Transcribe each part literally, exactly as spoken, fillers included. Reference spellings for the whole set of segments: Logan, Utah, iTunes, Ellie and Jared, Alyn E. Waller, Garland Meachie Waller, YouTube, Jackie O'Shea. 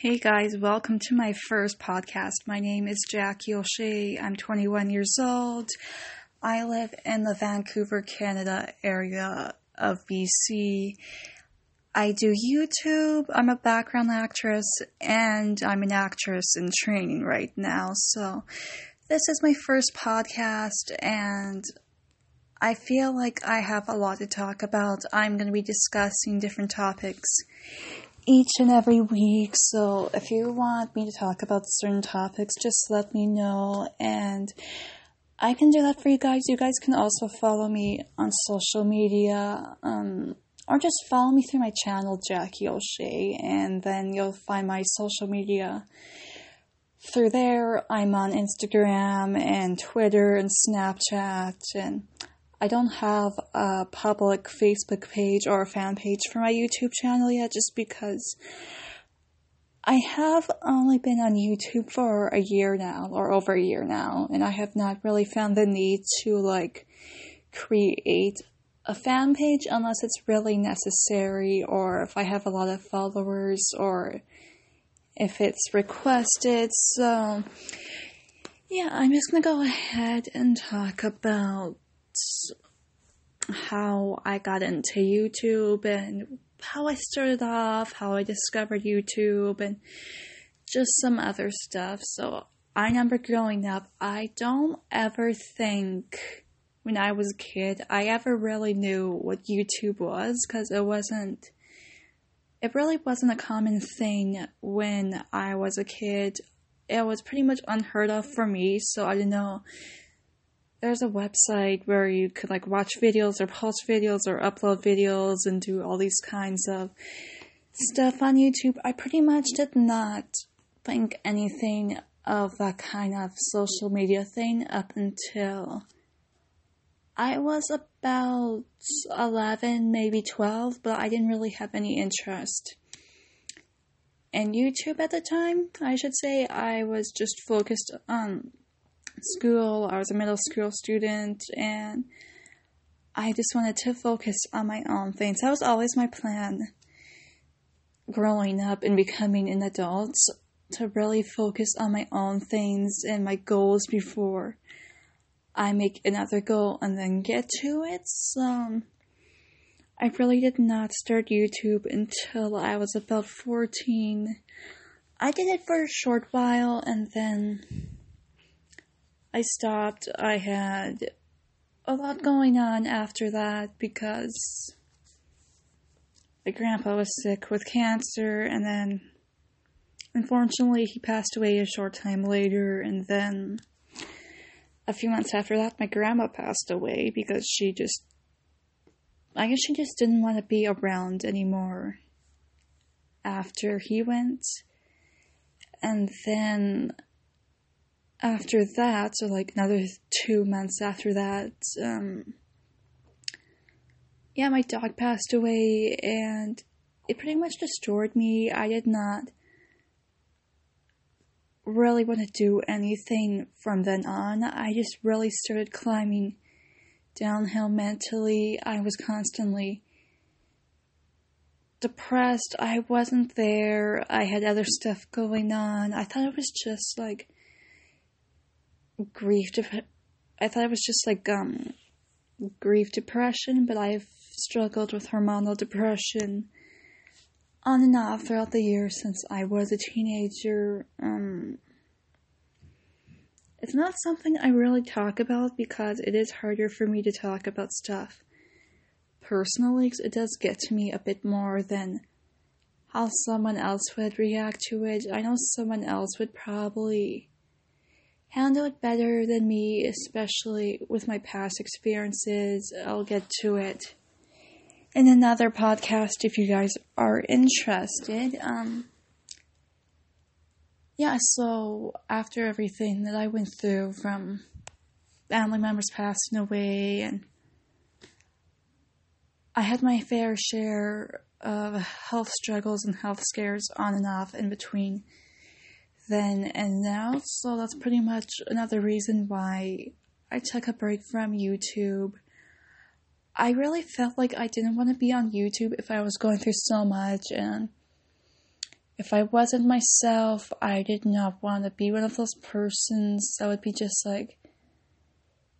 Hey guys, welcome to my first podcast. My name is Jackie O'Shea. I'm twenty-one years old. I live in the Vancouver, Canada area of B C. I do YouTube. I'm a background actress and I'm an actress in training right now. So this is my first podcast and I feel like I have a lot to talk about. I'm going to be discussing different topics each and every week, so if you want me to talk about certain topics, just let me know, and I can do that for you guys. You guys can also follow me on social media, um, or just follow me through my channel, Jackie O'Shea, and then you'll find my social media through there. I'm on Instagram and Twitter and Snapchat, and I don't have a public Facebook page or a fan page for my YouTube channel yet, just because I have only been on YouTube for a year now, or over a year now, and I have not really found the need to, like, create a fan page unless it's really necessary, or if I have a lot of followers, or if it's requested, so yeah, I'm just gonna go ahead and talk about how I got into YouTube and how I started off, how I discovered YouTube, and just some other stuff. So I remember growing up, I don't ever think when I was a kid I ever really knew what YouTube was, because it wasn't, it really wasn't a common thing when I was a kid. It was pretty much unheard of for me, so I didn't know there's a website where you could, like, watch videos or post videos or upload videos and do all these kinds of stuff on YouTube. I pretty much did not think anything of that kind of social media thing up until I was about eleven, maybe twelve, but I didn't really have any interest in YouTube at the time. I should say I was just focused on school. I was a middle school student and I just wanted to focus on my own things. That was always my plan growing up and becoming an adult, to really focus on my own things and my goals before I make another goal and then get to it. So I really did not start YouTube until I was about fourteen. I did it for a short while and then I stopped. I had a lot going on after that because my grandpa was sick with cancer, and then unfortunately he passed away a short time later, and then a few months after that my grandma passed away because she just, I guess she just didn't want to be around anymore after he went. And then after that, so like another two months after that, um, yeah, my dog passed away and it pretty much destroyed me. I did not really want to do anything from then on. I just really started climbing downhill mentally. I was constantly depressed. I wasn't there. I had other stuff going on. I thought it was just like grief, dep- I thought it was just like, um, grief depression, but I've struggled with hormonal depression on and off throughout the years since I was a teenager. Um, it's not something I really talk about because it is harder for me to talk about stuff personally, 'cause it does get to me a bit more than how someone else would react to it. I know someone else would probably handle it better than me, especially with my past experiences. I'll get to it in another podcast if you guys are interested. Um, yeah, so after everything that I went through, from family members passing away, and I had my fair share of health struggles and health scares on and off in between then and now, so that's pretty much another reason why I took a break from YouTube. I really felt like I didn't want to be on YouTube if I was going through so much, and if I wasn't myself, I did not want to be one of those persons that would be just like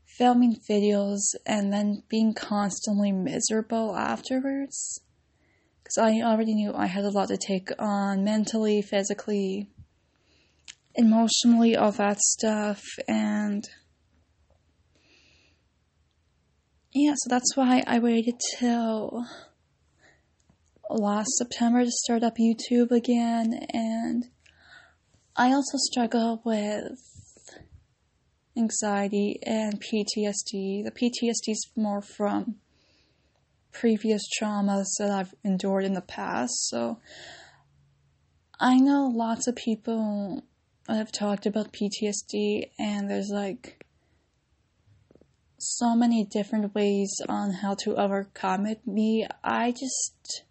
filming videos and then being constantly miserable afterwards. Because I already knew I had a lot to take on mentally, physically, emotionally, all that stuff. And yeah, so that's why I waited till last September to start up YouTube again. And I also struggle with anxiety and P T S D. The P T S D is more from previous traumas that I've endured in the past. So I know lots of people have talked about P T S D, and there's like so many different ways on how to overcome it. Me, I just,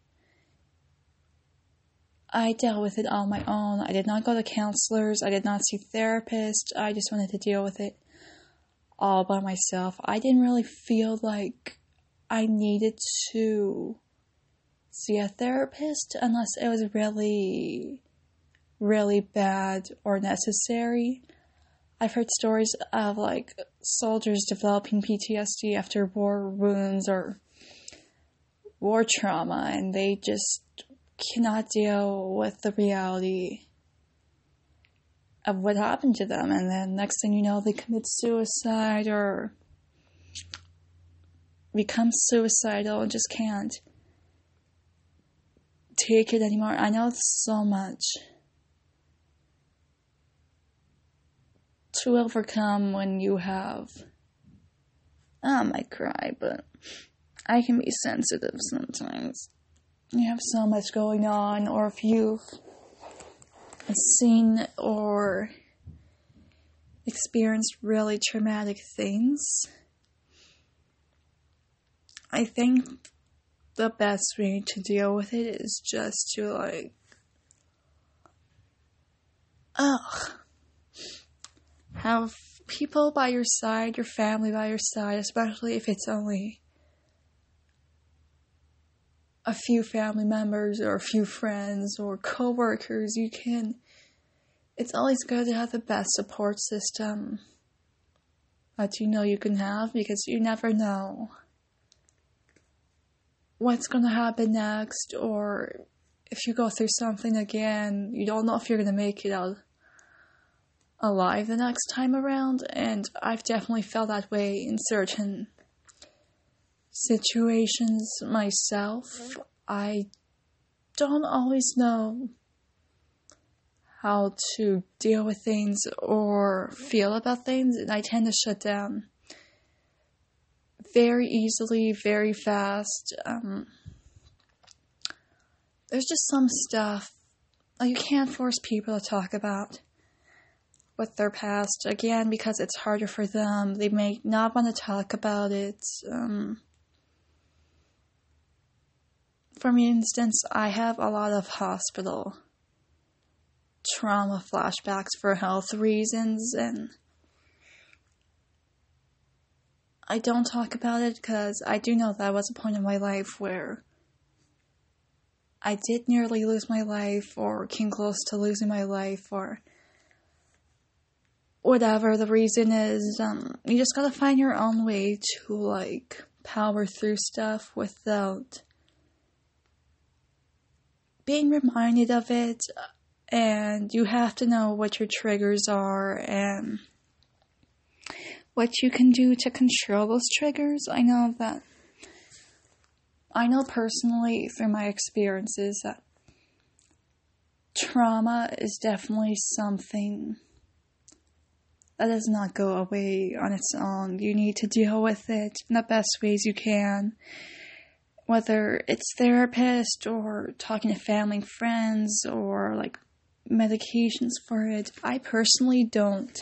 I dealt with it on my own. I did not go to counselors. I did not see therapists. I just wanted to deal with it all by myself. I didn't really feel like I needed to see a therapist unless it was really, really bad or necessary. I've heard stories of, like, soldiers developing P T S D after war wounds or war trauma, and they just cannot deal with the reality of what happened to them. And then next thing you know, they commit suicide or become suicidal and just can't take it anymore. I know it's so much to overcome when you have, I might cry, but I can be sensitive sometimes. You have so much going on, or if you've seen or experienced really traumatic things, I think the best way to deal with it is just to, like, ugh. have people by your side, your family by your side, especially if it's only a few family members or a few friends or co-workers. You can, it's always good to have the best support system that you know you can have, because you never know what's going to happen next, or if you go through something again, you don't know if you're going to make it out alive the next time around. And I've definitely felt that way in certain situations myself. I don't always know how to deal with things or feel about things, and I tend to shut down very easily, very fast. Um, there's just some stuff you can't force people to talk about with their past, again, because it's harder for them. They may not want to talk about it. Um, for me, instance, I have a lot of hospital trauma flashbacks for health reasons, and I don't talk about it because I do know that was a point in my life where I did nearly lose my life, or came close to losing my life, or whatever the reason is. Um, you just gotta find your own way to, like, power through stuff without being reminded of it. And you have to know what your triggers are and what you can do to control those triggers. I know that, I know personally through my experiences that trauma is definitely something that does not go away on its own. You need to deal with it in the best ways you can, whether it's therapist or talking to family and friends or, like, medications for it. I personally don't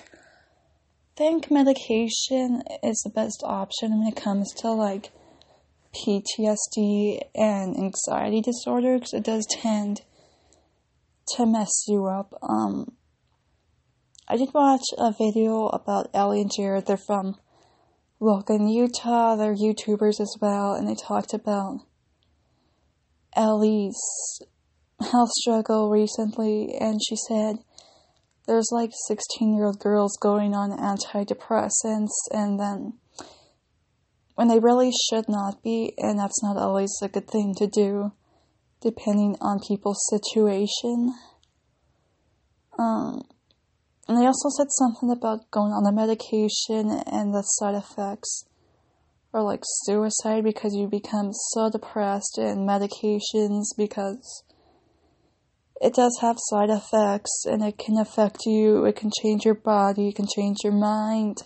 think medication is the best option when it comes to, like, P T S D and anxiety disorder, because it does tend to mess you up. Um... I did watch a video about Ellie and Jared. They're from Logan, Utah. They're YouTubers as well, and they talked about Ellie's health struggle recently, and she said there's like sixteen-year-old girls going on antidepressants, and then when they really should not be, and that's not always a good thing to do, depending on people's situation. Um, and they also said something about going on the medication and the side effects, or like suicide, because you become so depressed, and medications, because it does have side effects, and it can affect you, it can change your body, it can change your mind.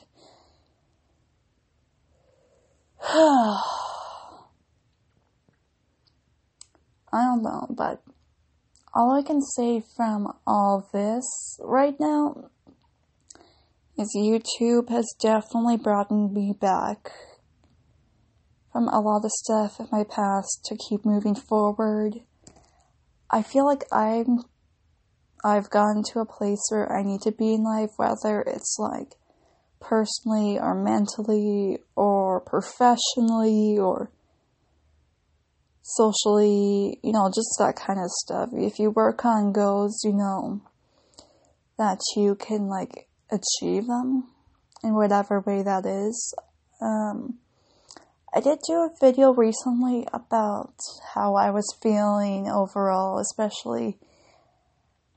I don't know, but all I can say from all this right now is YouTube has definitely brought me back from a lot of stuff in my past to keep moving forward. I feel like I'm, I've gotten to a place where I need to be in life, whether it's like personally or mentally or professionally or socially, you know, just that kind of stuff. If you work on goals, you know that you can like achieve them in whatever way that is. Um, I did do a video recently about how I was feeling overall, especially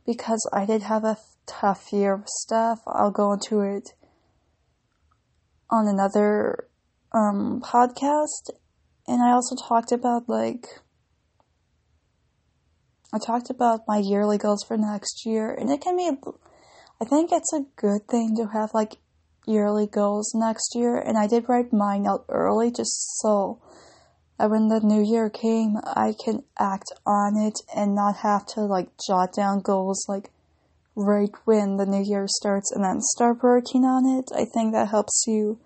because I did have a tough year of stuff. I'll go into it on another um, podcast, and I also talked about, like, I talked about my yearly goals for next year, and it can be, I think it's a good thing to have, like, yearly goals next year, and I did write mine out early, just so that when the new year came, I can act on it, and not have to, like, jot down goals, like, right when the new year starts and then start working on it. I think that helps you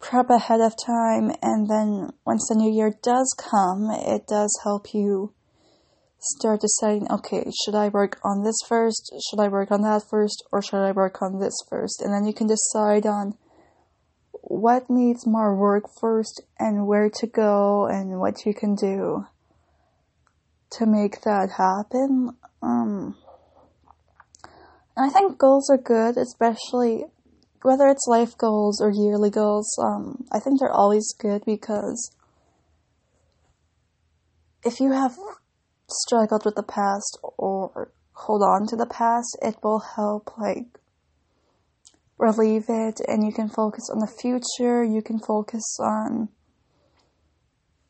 prep ahead of time, and then once the new year does come, it does help you start deciding, okay, should I work on this first, should I work on that first, or should I work on this first? And then you can decide on what needs more work first, and where to go, and what you can do to make that happen. Um... I think goals are good, especially whether it's life goals or yearly goals. Um, I think they're always good, because if you have struggled with the past or hold on to the past, it will help, like, relieve it, and you can focus on the future. You can focus on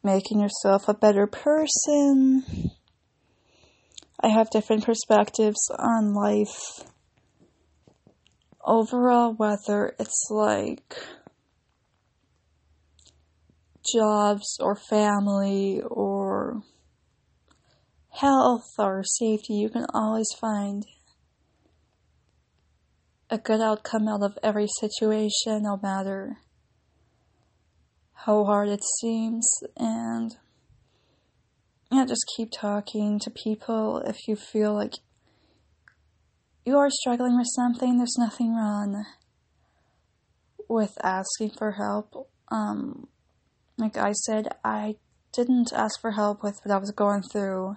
making yourself a better person. I have different perspectives on life overall, whether it's like jobs or family or health or safety. You can always find a good outcome out of every situation, no matter how hard it seems. And yeah, just keep talking to people. If you feel like you are struggling with something, there's nothing wrong with asking for help. Um, like I said, I didn't ask for help with what I was going through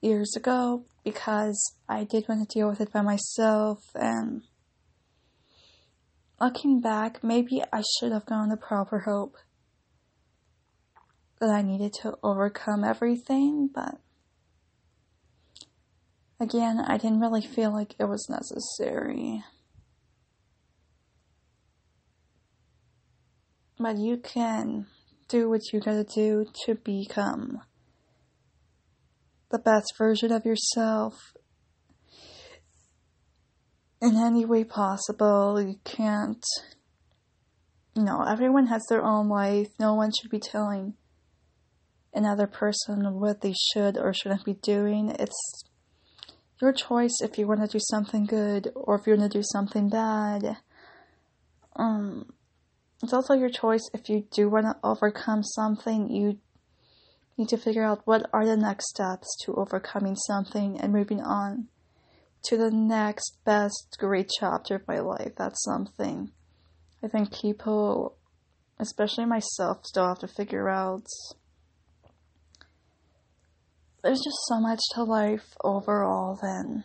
years ago, because I did want to deal with it by myself, and looking back, maybe I should have gone the proper help that I needed to overcome everything, but again, I didn't really feel like it was necessary. But you can do what you gotta do to become the best version of yourself in any way possible. You can't, you know, everyone has their own life. No one should be telling another person what they should or shouldn't be doing. It's your choice if you want to do something good or if you want to do something bad. Um, it's also your choice if you do want to overcome something. You need to figure out what are the next steps to overcoming something and moving on to the next best great chapter of my life. That's something I think people, especially myself, still have to figure out. there's just so much to life overall than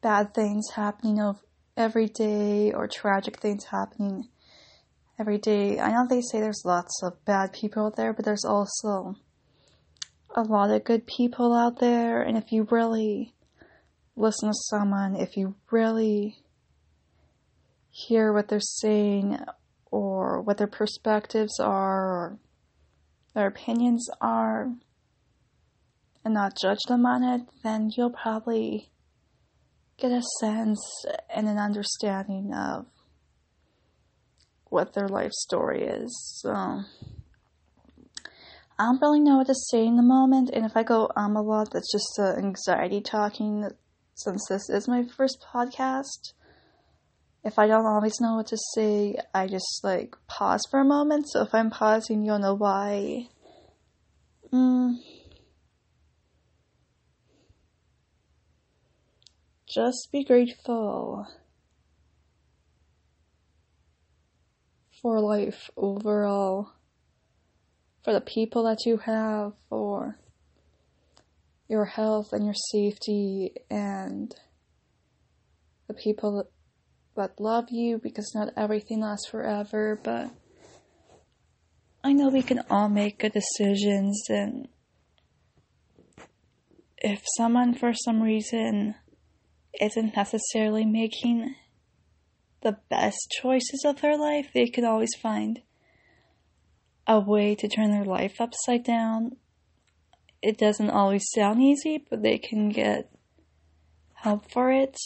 bad things happening of every day or tragic things happening every day. I know they say there's lots of bad people out there, but there's also a lot of good people out there. And if you really listen to someone, if you really hear what they're saying or what their perspectives are or their opinions are and not judge them on it, then you'll probably get a sense and an understanding of what their life story is. So I don't really know what to say in the moment, and if I go um a lot, that's just uh, anxiety talking, since this is my first podcast. If I don't always know what to say, I just, like, pause for a moment. So if I'm pausing, you'll know why. Mm. Just be grateful for life overall, for the people that you have, for your health and your safety, and the people that But love you, because not everything lasts forever. But I know we can all make good decisions, and if someone for some reason isn't necessarily making the best choices of their life, they could always find a way to turn their life upside down. It doesn't always sound easy, but they can get help for it.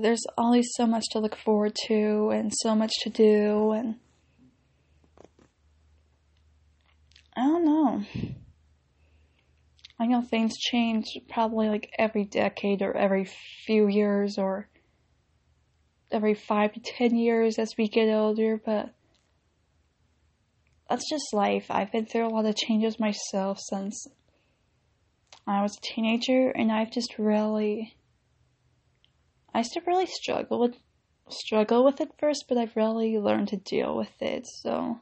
There's always so much to look forward to and so much to do, and I don't know. I know things change probably like every decade or every few years or every five to ten years as we get older, but that's just life. I've been through a lot of changes myself since I was a teenager, and I've just really... I used to really struggle with, struggle with it first, but I've really learned to deal with it. So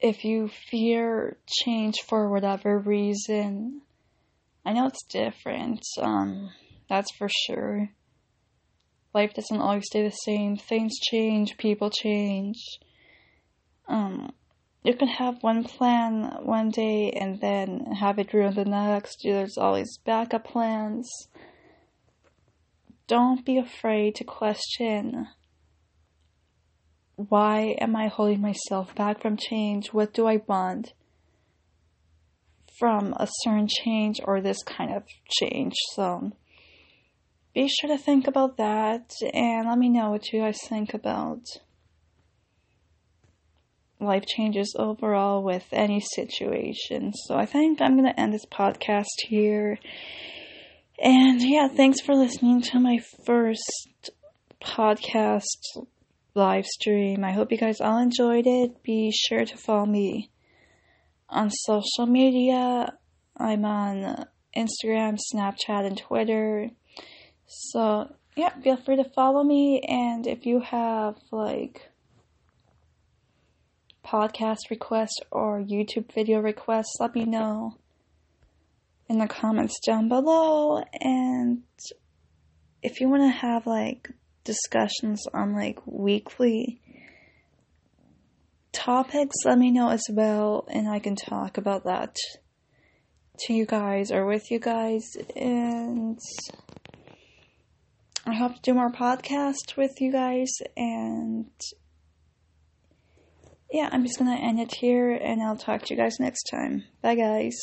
if you fear change for whatever reason, I know it's different, um, that's for sure. Life doesn't always stay the same. Things change, people change. Um, you can have one plan one day and then have it ruined the next. There's always backup plans. Don't be afraid to question, why am I holding myself back from change? What do I want from a certain change or this kind of change? So be sure to think about that, and let me know what you guys think about life changes overall with any situation. So I think I'm going to end this podcast here. And yeah, thanks for listening to my first podcast live stream. I hope you guys all enjoyed it. Be sure to follow me on social media. I'm on Instagram, Snapchat, and Twitter. So yeah, feel free to follow me. And if you have like podcast requests or YouTube video requests, let me know in the comments down below. And if you want to have like discussions on like weekly topics, let me know as well, and I can talk about that to you guys or with you guys. And I hope to do more podcasts with you guys. And yeah, I'm just gonna end it here, and I'll talk to you guys next time. Bye guys.